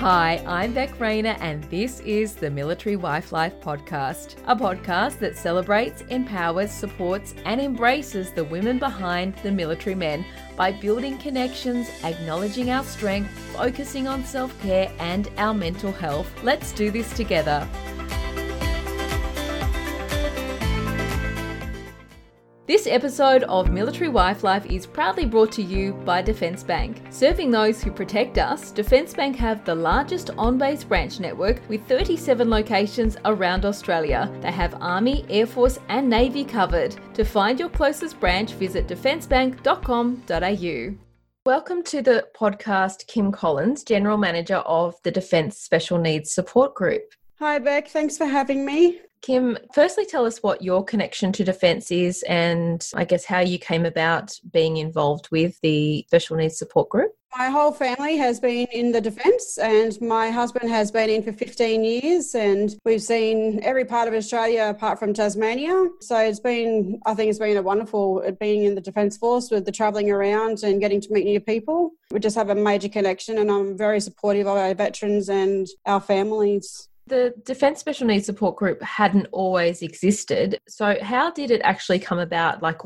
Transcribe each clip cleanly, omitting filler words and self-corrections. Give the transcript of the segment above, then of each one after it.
Hi, I'm Bec Rayner, and this is the Military Wife Life Podcast, a podcast that celebrates, empowers, supports, and embraces the women behind the military men by building connections, acknowledging our strength, focusing on self-care and our mental health. Let's do this together. This episode of Military Wife Life is proudly brought to you by Defence Bank. Serving those who protect us, Defence Bank have the largest on-base branch network with 37 locations around Australia. They have Army, Air Force and Navy covered. To find your closest branch, visit defencebank.com.au. Welcome to the podcast, Kim Collins, General Manager of the Defence Special Needs Support Group. Hi, Bec. Thanks for having me. Kim, firstly, tell us what your connection to Defence is and I guess how you came about being involved with the Special Needs Support Group. My whole family has been in the Defence and my husband has been in for 15 years and we've seen every part of Australia apart from Tasmania. So I think it's been a wonderful being in the Defence Force with the travelling around and getting to meet new people. We just have a major connection and I'm very supportive of our veterans and our families. The Defence Special Needs Support Group hadn't always existed. So how did it actually come about? Like,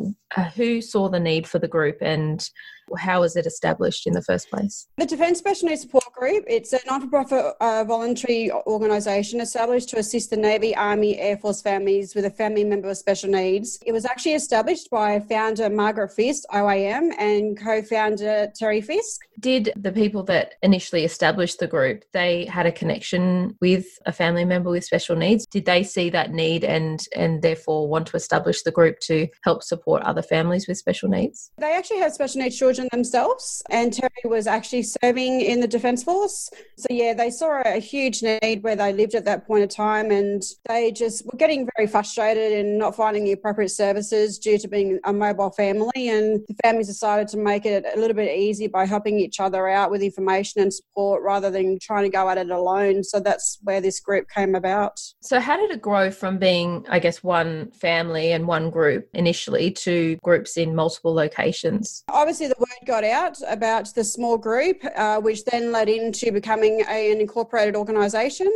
who saw the need for the group and how was it established in the first place? The Defence Special Needs Support Group, it's a not-for-profit voluntary organisation established to assist the Navy, Army, Air Force families with a family member with special needs. It was actually established by founder Margaret Fisk, OAM, and co-founder Terry Fisk. Did the people that initially established the group, they had a connection with a family member with special needs? Did they see that need and therefore want to establish the group to help support other families with special needs? They actually have special needs children themselves, and Terry was actually serving in the Defence Force. So yeah, they saw a huge need where they lived at that point of time, and they just were getting very frustrated and not finding the appropriate services due to being a mobile family, and the families decided to make it a little bit easy by helping each other out with information and support rather than trying to go at it alone. So that's where this group came about. So how did it grow from being, I guess, one family and one group initially to groups in multiple locations? Obviously, the word got out about the small group, which then led into becoming an incorporated organisation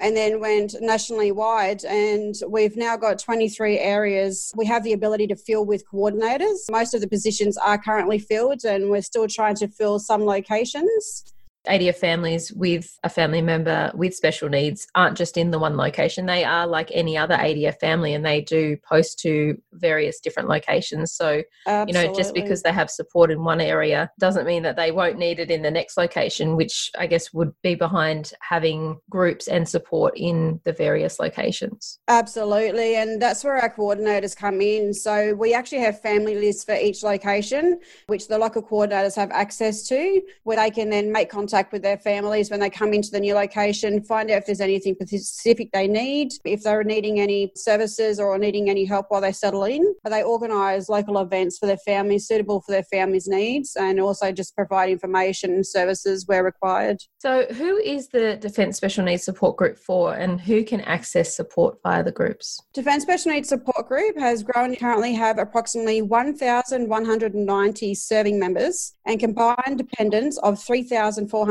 and then went nationally wide. And we've now got 23 areas. We have the ability to fill with coordinators. Most of the positions are currently filled and we're still trying to fill some locations. ADF families with a family member with special needs aren't just in the one location. They are like any other ADF family and they do post to various different locations. So, absolutely. You know, just because they have support in one area doesn't mean that they won't need it in the next location, which I guess would be behind having groups and support in the various locations. Absolutely. And that's where our coordinators come in. So we actually have family lists for each location, which the local coordinators have access to, where they can then make contact with their families when they come into the new location, find out if there's anything specific they need, if they're needing any services or needing any help while they settle in. They organise local events for their families, suitable for their families' needs, and also just provide information and services where required. So who is the Defence Special Needs Support Group for and who can access support via the groups? Defence Special Needs Support Group has grown to currently have approximately 1,190 serving members and combined dependents of 3,450.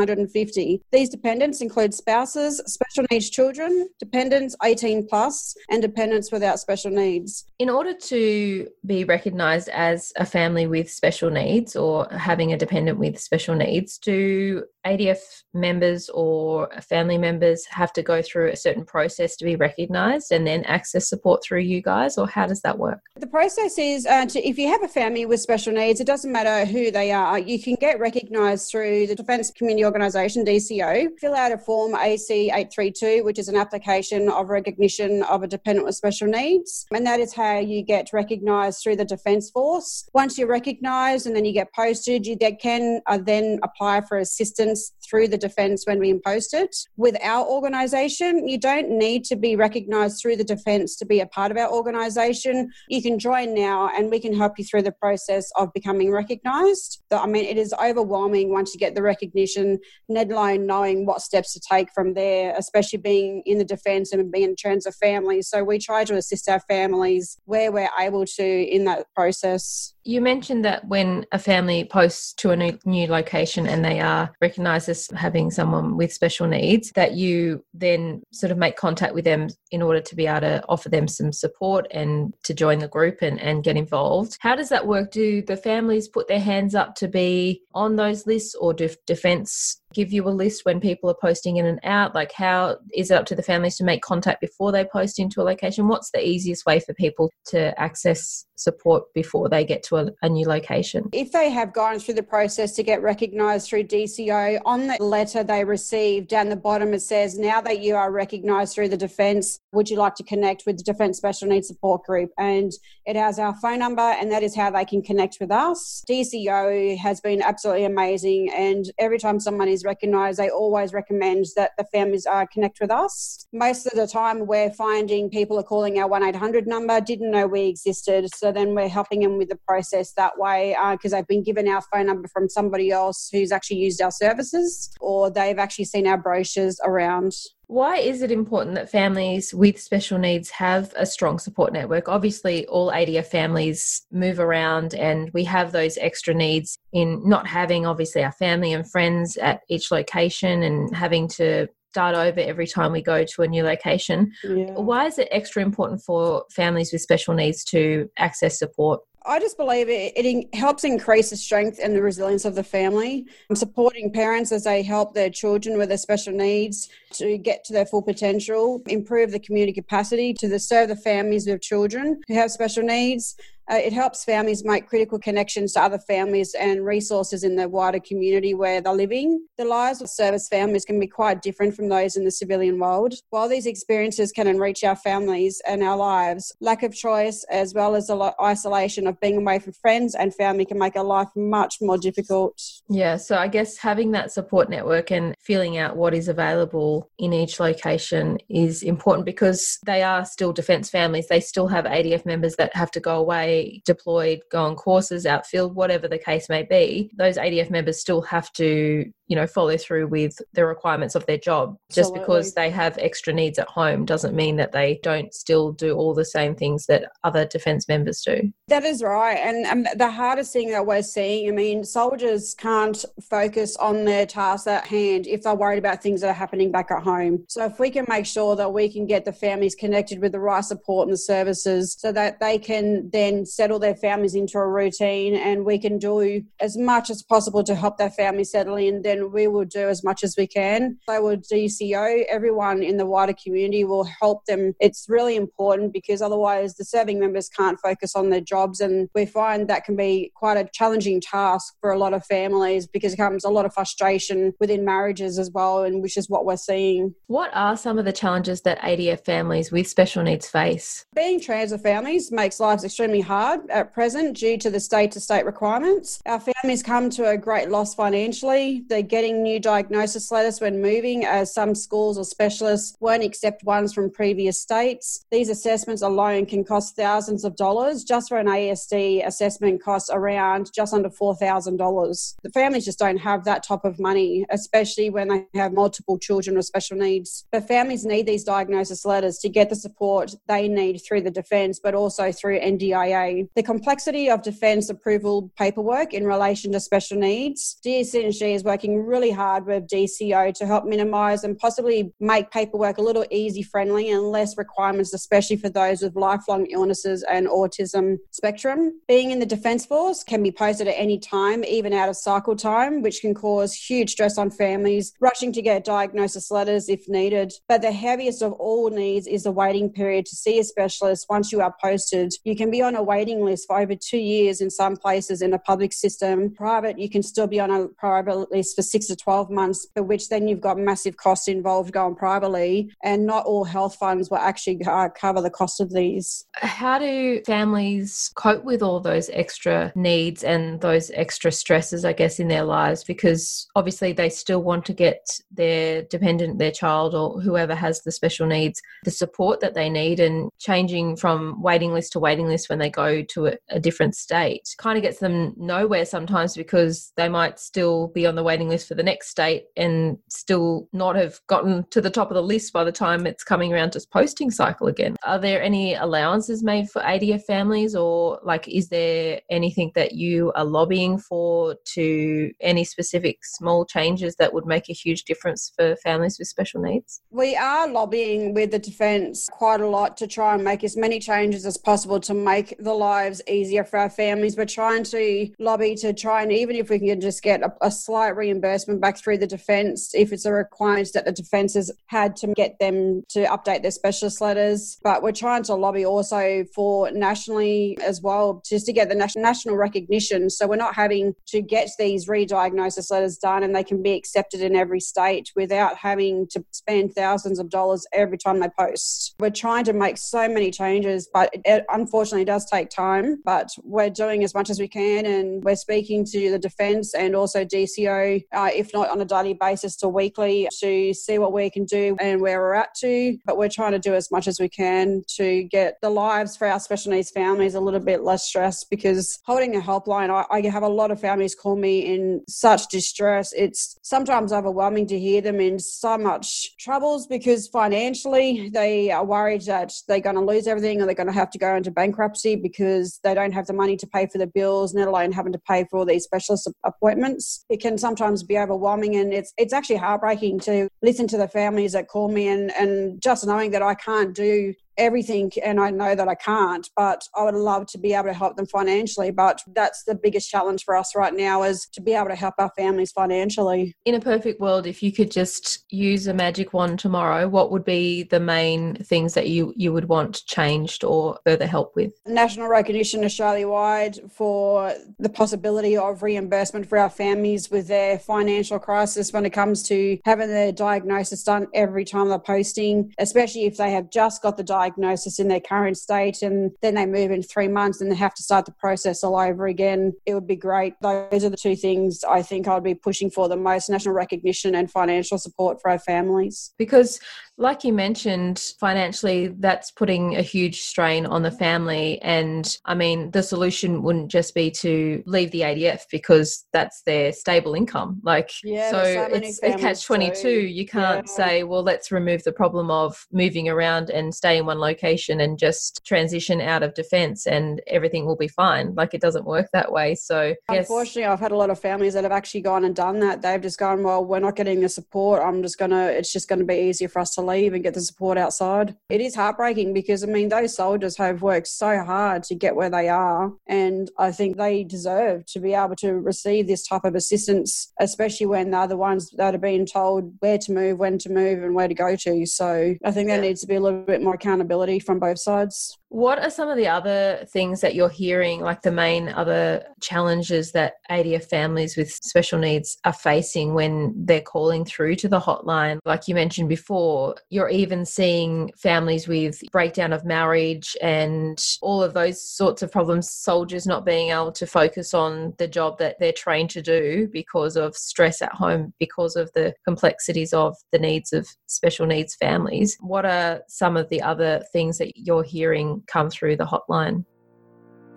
These dependents include spouses, special needs children, dependents 18 plus, and dependents without special needs. In order to be recognised as a family with special needs or having a dependent with special needs, do ADF members or family members have to go through a certain process to be recognised and then access support through you guys, or how does that work? The process is if you have a family with special needs, it doesn't matter who they are, you can get recognised through the Defence Community Organisation, DCO, fill out a form AC 832, which is an application of recognition of a dependent with special needs, and that is how you get recognised through the Defence Force. Once you're recognised and then you get posted, you can then apply for assistance through the Defence when we imposed it. With our organisation, you don't need to be recognised through the Defence to be a part of our organisation. You can join now and we can help you through the process of becoming recognised. I mean, it is overwhelming once you get the recognition, let alone knowing what steps to take from there, especially being in the Defence and being in terms of families. So we try to assist our families where we're able to in that process. You mentioned that when a family posts to a new location and they are recognised as as having someone with special needs, that you then sort of make contact with them in order to be able to offer them some support and to join the group and get involved. How does that work? Do the families put their hands up to be on those lists, or do Defence give you a list when people are posting in and out? Like, how is it up to the families to make contact before they post into a location? What's the easiest way for people to access support before they get to a new location? If they have guidance through the process to get recognised through DCO, on the letter they receive, down the bottom it says, now that you are recognised through the Defence, would you like to connect with the Defence Special Needs Support Group? And it has our phone number, and that is how they can connect with us. DCO has been absolutely amazing, and every time someone is recognised, they always recommend that the families connect with us. Most of the time we're finding people are calling our 1-800 number, didn't know we existed, so then we're helping them with the process that way, because they've been given our phone number from somebody else who's actually used our services, or they've actually seen our brochures around. Why is it important that families with special needs have a strong support network? Obviously, all ADF families move around and we have those extra needs in not having, obviously, our family and friends at each location and having to start over every time we go to a new location. Yeah. Why is it extra important for families with special needs to access support? I just believe it helps increase the strength and the resilience of the family. Supporting parents as they help their children with their special needs to get to their full potential, improve the community capacity to serve the families with children who have special needs. It helps families make critical connections to other families and resources in the wider community where they're living. The lives of service families can be quite different from those in the civilian world. While these experiences can enrich our families and our lives, lack of choice as well as the isolation of being away from friends and family can make our life much more difficult. Yeah, so I guess having that support network and feeling out what is available in each location is important, because they are still Defence families. They still have ADF members that have to go away, deployed, go on courses, outfield, whatever the case may be. Those ADF members still have to, you know, follow through with the requirements of their job. Absolutely. Just because they have extra needs at home doesn't mean that they don't still do all the same things that other Defence members do. That is right. And the hardest thing that we're seeing, I mean, soldiers can't focus on their tasks at hand if they're worried about things that are happening back at home. So if we can make sure that we can get the families connected with the right support and the services so that they can then settle their families into a routine, and we can do as much as possible to help their family settle in, then we will do as much as we can. So with DCO, everyone in the wider community will help them. It's really important because otherwise the serving members can't focus on their jobs, and we find that can be quite a challenging task for a lot of families because it comes a lot of frustration within marriages as well, and which is what we're seeing. What are some of the challenges that ADF families with special needs face? Being transfer families makes lives extremely hard at present due to the state-to-state requirements. Our families come to a great loss financially. They're getting new diagnosis letters when moving, as some schools or specialists won't accept ones from previous states. These assessments alone can cost thousands of dollars. Just for an ASD assessment costs around just under $4,000. The families just don't have that type of money, especially when they have multiple children with special needs. But families need these diagnosis letters to get the support they need through the Defence, but also through NDIA. The complexity of Defence approval paperwork in relation to special needs. DSNG is working really hard with DCO to help minimise and possibly make paperwork a little easy-friendly and less requirements, especially for those with lifelong illnesses and autism spectrum. Being in the Defence Force can be posted at any time, even out of cycle time, which can cause huge stress on families, rushing to get diagnosis letters if needed. But the heaviest of all needs is the waiting period to see a specialist once you are posted. You can be on a waiting list for over 2 years in some places in the public system. Private, you can still be on a private list for 6 to 12 months, for which then you've got massive costs involved going privately, and not all health funds will actually cover the cost of these. How do families cope with all those extra needs and those extra stresses, I guess, in their lives? Because obviously they still want to get their dependent, their child or whoever has the special needs, the support that they need, and changing from waiting list when they go to a different state kind of gets them nowhere sometimes, because they might still be on the waiting list for the next state and still not have gotten to the top of the list by the time it's coming around to posting cycle again. Are there any allowances made for ADF families, or like, is there anything that you are lobbying for, to any specific small changes that would make a huge difference for families with special needs? We are lobbying with the Defence quite a lot to try and make as many changes as possible to make the lives easier for our families. We're trying to lobby to try, and even if we can just get a slight reimbursement back through the Defence, if it's a requirement that the Defence has had to get them to update their specialist letters. But we're trying to lobby also for nationally as well, just to get the national recognition, so we're not having to get these re-diagnosis letters done and they can be accepted in every state without having to spend thousands of dollars every time they post. We're trying to make so many changes, but it unfortunately does take time, but we're doing as much as we can, and we're speaking to the Defence and also DCO, if not on a daily basis to weekly, to see what we can do and where we're at to, but we're trying to do as much as we can to get the lives for our special needs families a little bit less stressed, because holding a helpline, I have a lot of families call me in such distress. It's sometimes overwhelming to hear them in so much troubles, because financially they are worried that they're going to lose everything, or they're going to have to go into bankruptcy because they don't have the money to pay for the bills, let alone having to pay for all these specialist appointments. It can sometimes be overwhelming, and it's actually heartbreaking to listen to the families that call me and just knowing that I can't do everything, and I know that I can't, but I would love to be able to help them financially. But that's the biggest challenge for us right now, is to be able to help our families financially. In a perfect world, if you could just use a magic wand tomorrow, what would be the main things that you would want changed or further help with? National recognition Australia-wide for the possibility of reimbursement for our families with their financial crisis when it comes to having their diagnosis done every time they're posting, especially if they have just got the diagnosis in their current state and then they move in 3 months and they have to start the process all over again. It would be great. Those are the two things I think I'd be pushing for the most: national recognition and financial support for our families. Because like you mentioned, financially, that's putting a huge strain on the family. And I mean, the solution wouldn't just be to leave the ADF, because that's their stable income. Like, yeah, so it's a catch-22. You can't say, well, let's remove the problem of moving around and stay in one location and just transition out of Defence and everything will be fine. Like, it doesn't work that way. So unfortunately, I've had a lot of families that have actually gone and done that. They've just gone, well, we're not getting the support. It's just going to be easier for us to leave and get the support outside. It is heartbreaking, because I mean, those soldiers have worked so hard to get where they are, and I think they deserve to be able to receive this type of assistance, especially when they're the ones that are being told where to move, when to move and where to go to. So I think there needs to be a little bit more accountability from both sides. What are some of the other things that you're hearing, like the main other challenges that ADF families with special needs are facing when they're calling through to the hotline? Like you mentioned before, you're even seeing families with breakdown of marriage and all of those sorts of problems, soldiers not being able to focus on the job that they're trained to do because of stress at home, because of the complexities of the needs of special needs families. What are some of the other things that you're hearing come through the hotline?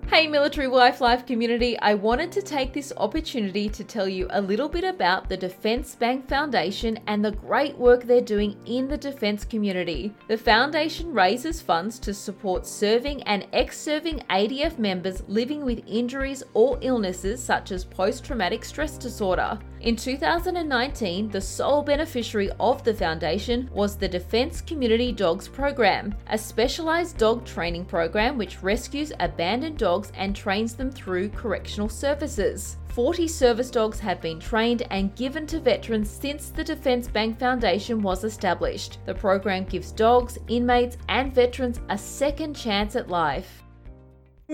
Hey Military Wife Life community, I wanted to take this opportunity to tell you a little bit about the Defence Bank Foundation and the great work they're doing in the Defence community. The foundation raises funds to support serving and ex-serving ADF members living with injuries or illnesses such as post-traumatic stress disorder. In 2019, the sole beneficiary of the foundation was the Defence Community Dogs Program, a specialised dog training program which rescues abandoned dogs and trains them through correctional services. 40 service dogs have been trained and given to veterans since the Defence Bank Foundation was established. The program gives dogs, inmates and veterans a second chance at life.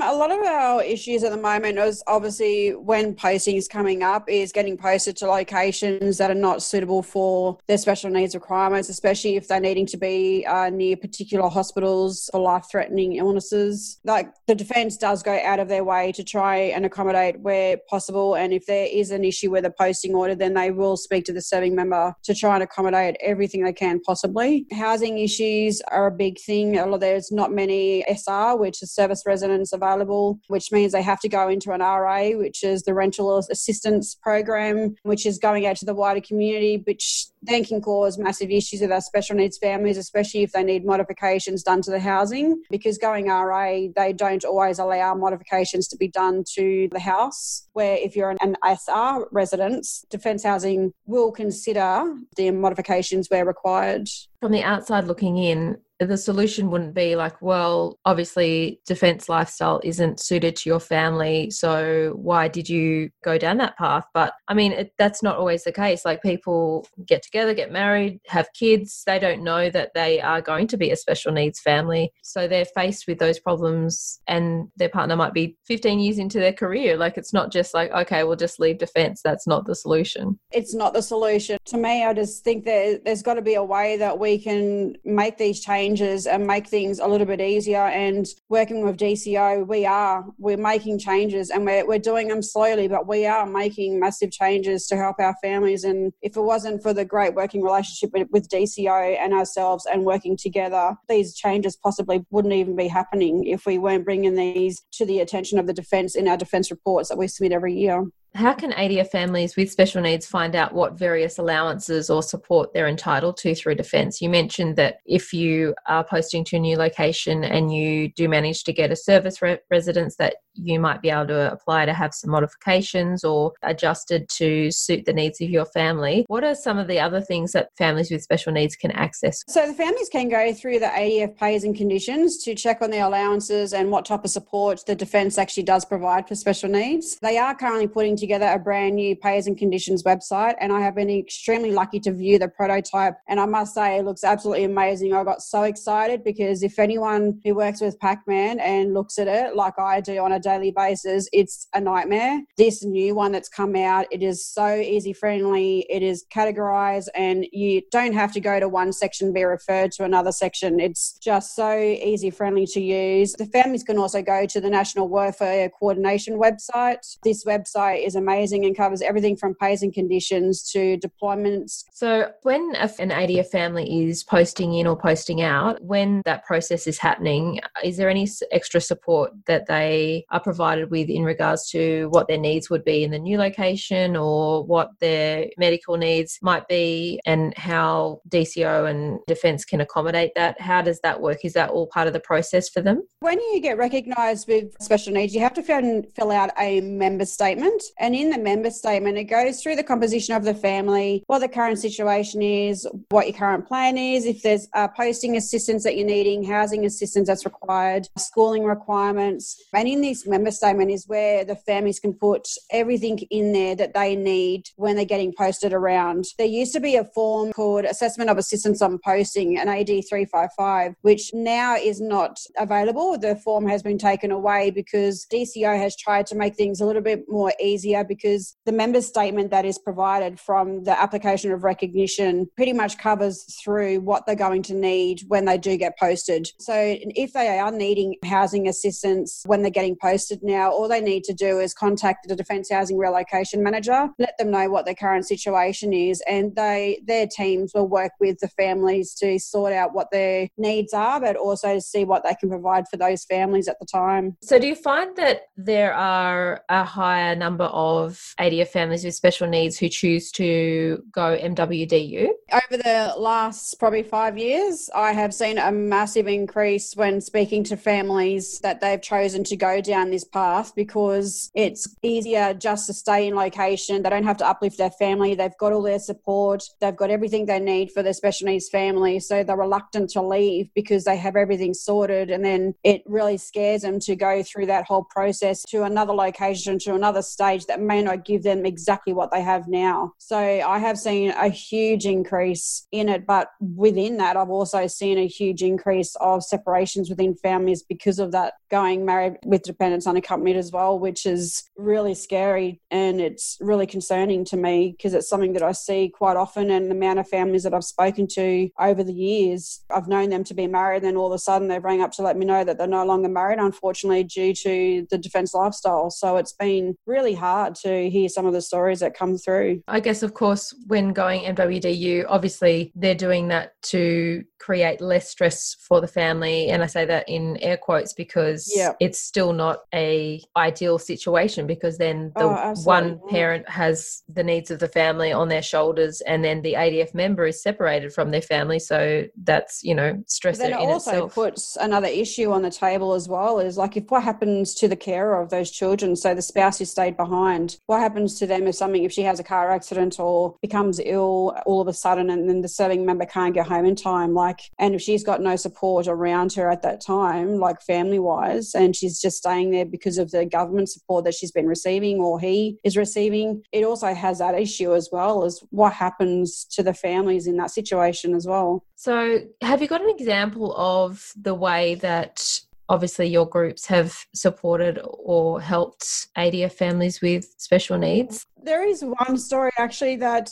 A lot of our issues at the moment is obviously when posting is coming up is getting posted to locations that are not suitable for their special needs requirements, especially if they're needing to be near particular hospitals or life-threatening illnesses. Like, the Defence does go out of their way to try and accommodate where possible, and if there is an issue with a posting order, then they will speak to the serving member to try and accommodate everything they can possibly. Housing issues are a big thing. There's not many SR, which is Service Residents available, which means they have to go into an RA, which is the rental assistance program, which is going out to the wider community, which then can cause massive issues with our special needs families, especially if they need modifications done to the housing, because going RA, they don't always allow modifications to be done to the house, where if you're an SR residence, Defence Housing will consider the modifications where required. From the outside looking in, the solution wouldn't be like, well, obviously defence lifestyle isn't suited to your family, so why did you go down that path? But I mean, that's not always the case. Like, people get together, get married, have kids. They don't know that they are going to be a special needs family. So they're faced with those problems, and their partner might be 15 years into their career. Like, it's not just like, okay, we'll just leave defence. That's not the solution. It's not the solution. To me, I just think that there's got to be a way that we can make these changes and make things a little bit easier. And working with DCO, we're making changes, and we're doing them slowly, but we are making massive changes to help our families. And if it wasn't for the great working relationship with DCO and ourselves and working together, these changes possibly wouldn't even be happening if we weren't bringing these to the attention of the Defence in our Defence reports that we submit every year. How can ADF families with special needs find out what various allowances or support they're entitled to through Defence? You mentioned that if you are posting to a new location and you do manage to get a service residence, that you might be able to apply to have some modifications or adjusted to suit the needs of your family. What are some of the other things that families with special needs can access? So the families can go through the ADF pays and conditions to check on their allowances and what type of support the Defence actually does provide for special needs. They are currently putting together a brand new pays and conditions website, and I have been extremely lucky to view the prototype, and I must say it looks absolutely amazing. I got so excited because if anyone who works with PACMAN and looks at it like I do on a daily basis, it's a nightmare. This new one that's come out, it is so easy friendly, it is categorized, and you don't have to go to one section, be referred to another section. It's just so easy friendly to use. The families can also go to the National Welfare Coordination website. This website is amazing and covers everything from pays and conditions to deployments. So when an ADF family is posting in or posting out, when that process is happening, is there any extra support that they are provided with in regards to what their needs would be in the new location or what their medical needs might be, and how DCO and Defence can accommodate that? How does that work? Is that all part of the process for them? When you get recognised with special needs, you have to fill out a member statement. And in the member statement, it goes through the composition of the family, what the current situation is, what your current plan is, if there's posting assistance that you're needing, housing assistance that's required, schooling requirements. And in this member statement is where the families can put everything in there that they need when they're getting posted around. There used to be a form called Assessment of Assistance on Posting, an AD 355, which now is not available. The form has been taken away because DCO has tried to make things a little bit more easier, because the member statement that is provided from the application of recognition pretty much covers through what they're going to need when they do get posted. So if they are needing housing assistance when they're getting posted now, all they need to do is contact the Defence Housing Relocation Manager, let them know what their current situation is, and their teams will work with the families to sort out what their needs are, but also to see what they can provide for those families at the time. So do you find that there are a higher number of ADF families with special needs who choose to go MWDU? Over the last probably 5 years, I have seen a massive increase when speaking to families that they've chosen to go down this path because it's easier just to stay in location. They don't have to uplift their family. They've got all their support. They've got everything they need for their special needs family. So they're reluctant to leave because they have everything sorted, and then it really scares them to go through that whole process to another location, to another stage that may not give them exactly what they have now. So I have seen a huge increase in it, but within that, I've also seen a huge increase of separations within families because of that, going married with dependents unaccompanied as well, which is really scary, and it's really concerning to me because it's something that I see quite often, and the amount of families that I've spoken to over the years, I've known them to be married, and then all of a sudden they rang up to let me know that they're no longer married, unfortunately, due to the defence lifestyle. So it's been really hard to hear some of the stories that come through. I guess, of course, when going MWDU, obviously they're doing that to create less stress for the family. And I say that in air quotes because it's still not a ideal situation, because then the one parent has the needs of the family on their shoulders, and then the ADF member is separated from their family. So that's, you know, stressor in itself. It also puts another issue on the table as well, is like, if what happens to the carer of those children, so the spouse who stayed behind, what happens to them if she has a car accident or becomes ill all of a sudden, and then the serving member can't get home in time, and if she's got no support around her at that time, family wise, and she's just staying there because of the government support that she's been receiving or he is receiving, it also has that issue as well, as what happens to the families in that situation as well. So have you got an example of the way that obviously your groups have supported or helped ADF families with special needs? There is one story actually that,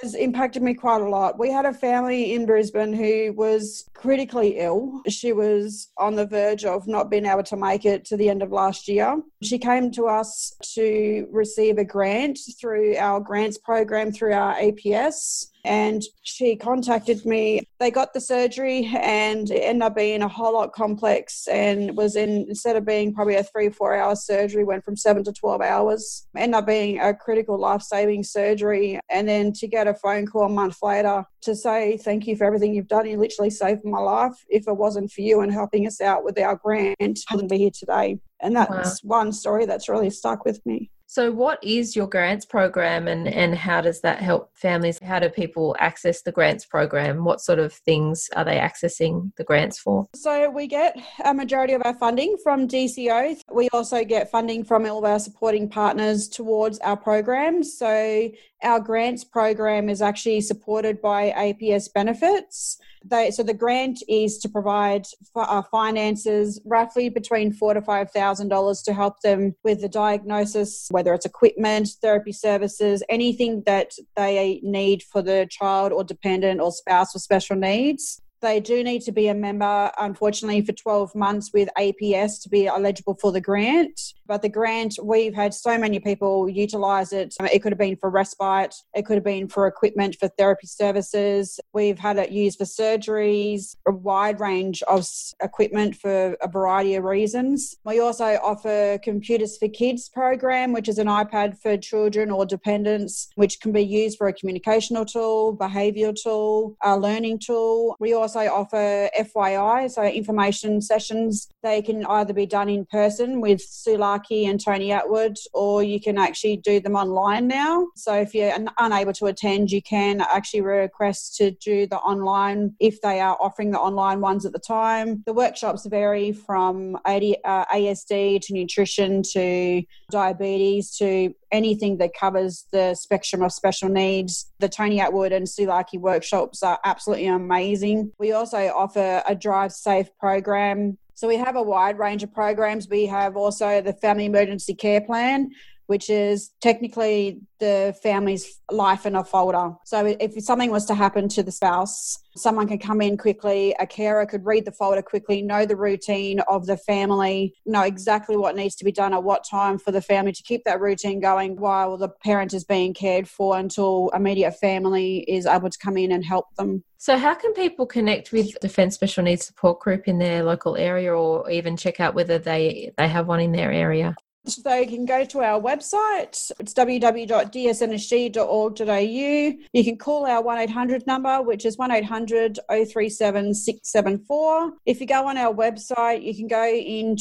has impacted me quite a lot. We had a family in Brisbane who was critically ill. She was on the verge of not being able to make it to the end of last year. She came to us to receive a grant through our grants program through our APS, and she contacted me. They got the surgery and it ended up being a whole lot complex, and instead of being probably a 3-4 hour surgery, went from 7 to 12 hours, ended up being a critical life-saving surgery. And then to get a phone call a month later to say, "Thank you for everything you've done. You literally saved my life. If it wasn't for you and helping us out with our grant, I wouldn't be here today." And that's one story that's really stuck with me. So what is your grants program, and how does that help families? How do people access the grants program? What sort of things are they accessing the grants for? So we get a majority of our funding from DCO. We also get funding from all of our supporting partners towards our programs. So our grants program is actually supported by APS benefits. So the grant is to provide for our finances roughly between $4,000 to $5,000 to help them with the diagnosis, whether it's equipment, therapy services, anything that they need for the child or dependent or spouse with special needs. They do need to be a member, unfortunately, for 12 months with APS to be eligible for the grant. But the grant, we've had so many people utilise it. It could have been for respite. It could have been for equipment for therapy services. We've had it used for surgeries, a wide range of equipment for a variety of reasons. We also offer Computers for Kids program, which is an iPad for children or dependents, which can be used for a communicational tool, behavioural tool, a learning tool. We also offer FYI, so information sessions. They can either be done in person with Sue Larkey and Tony Atwood, or you can actually do them online now. So if you're unable to attend, you can actually request to do the online if they are offering the online ones at the time. The workshops vary from ASD to nutrition to diabetes to anything that covers the spectrum of special needs. The Tony Atwood and Sue Larkey workshops are absolutely amazing. We also offer a Drive Safe program. So we have a wide range of programs. We have also the Family Emergency Care Plan, which is technically the family's life in a folder. So if something was to happen to the spouse, someone can come in quickly, a carer could read the folder quickly, know the routine of the family, know exactly what needs to be done at what time for the family to keep that routine going while the parent is being cared for until immediate family is able to come in and help them. So how can people connect with Defence Special Needs Support Group in their local area, or even check out whether they have one in their area? So you can go to our website, it's www.dsng.org.au. You can call our 1800 number, which is 1800 037 674. If you go on our website, you can go in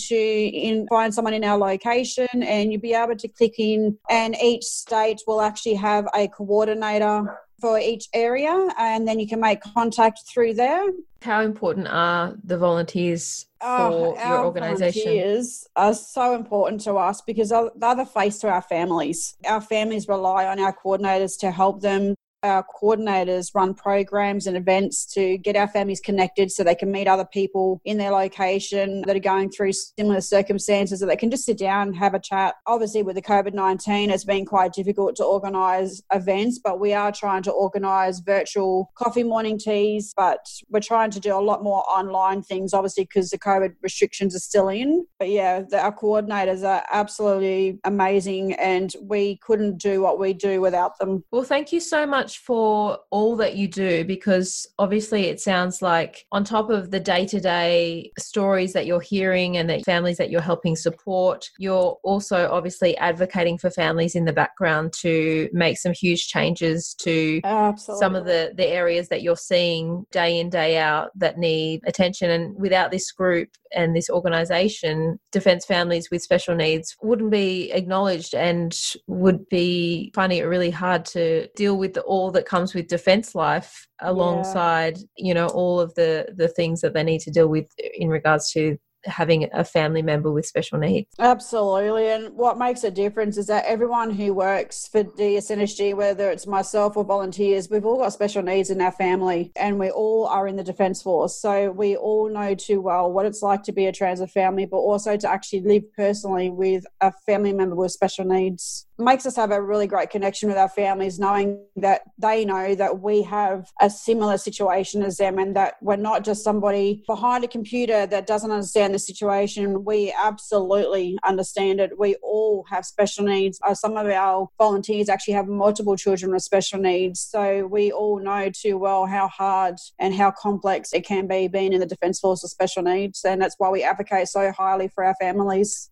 find someone in our location, and you'll be able to click in, and each state will actually have a coordinator for each area, and then you can make contact through there. How important are the volunteers for your organisation? Volunteers are so important to us because they're the face to our families. Our families rely on our coordinators to help them. Our coordinators run programs and events to get our families connected so they can meet other people in their location that are going through similar circumstances, so they can just sit down and have a chat. Obviously, with the COVID-19, it's been quite difficult to organise events, but we are trying to organise virtual coffee morning teas, but we're trying to do a lot more online things, obviously, because the COVID restrictions are still in. But our coordinators are absolutely amazing, and we couldn't do what we do without them. Well, thank you so much much for all that you do, because obviously it sounds like on top of the day-to-day stories that you're hearing and the families that you're helping support, you're also obviously advocating for families in the background to make some huge changes to some of the areas that you're seeing day in, day out that need attention. And without this group and this organisation, Defence families with special needs wouldn't be acknowledged and would be finding it really hard to deal with all that comes with Defence life alongside, you know, all of the things that they need to deal with in regards to having a family member with special needs. Absolutely. And what makes a difference is that everyone who works for DSNG, whether it's myself or volunteers, we've all got special needs in our family, and we all are in the Defence Force. So we all know too well what it's like to be a trans family, but also to actually live personally with a family member with special needs. Makes us have a really great connection with our families, knowing that they know that we have a similar situation as them, and that we're not just somebody behind a computer that doesn't understand the situation. We absolutely understand it. We all have special needs. Some of our volunteers actually have multiple children with special needs. So we all know too well how hard and how complex it can be being in the Defence Force with special needs. And that's why we advocate so highly for our families.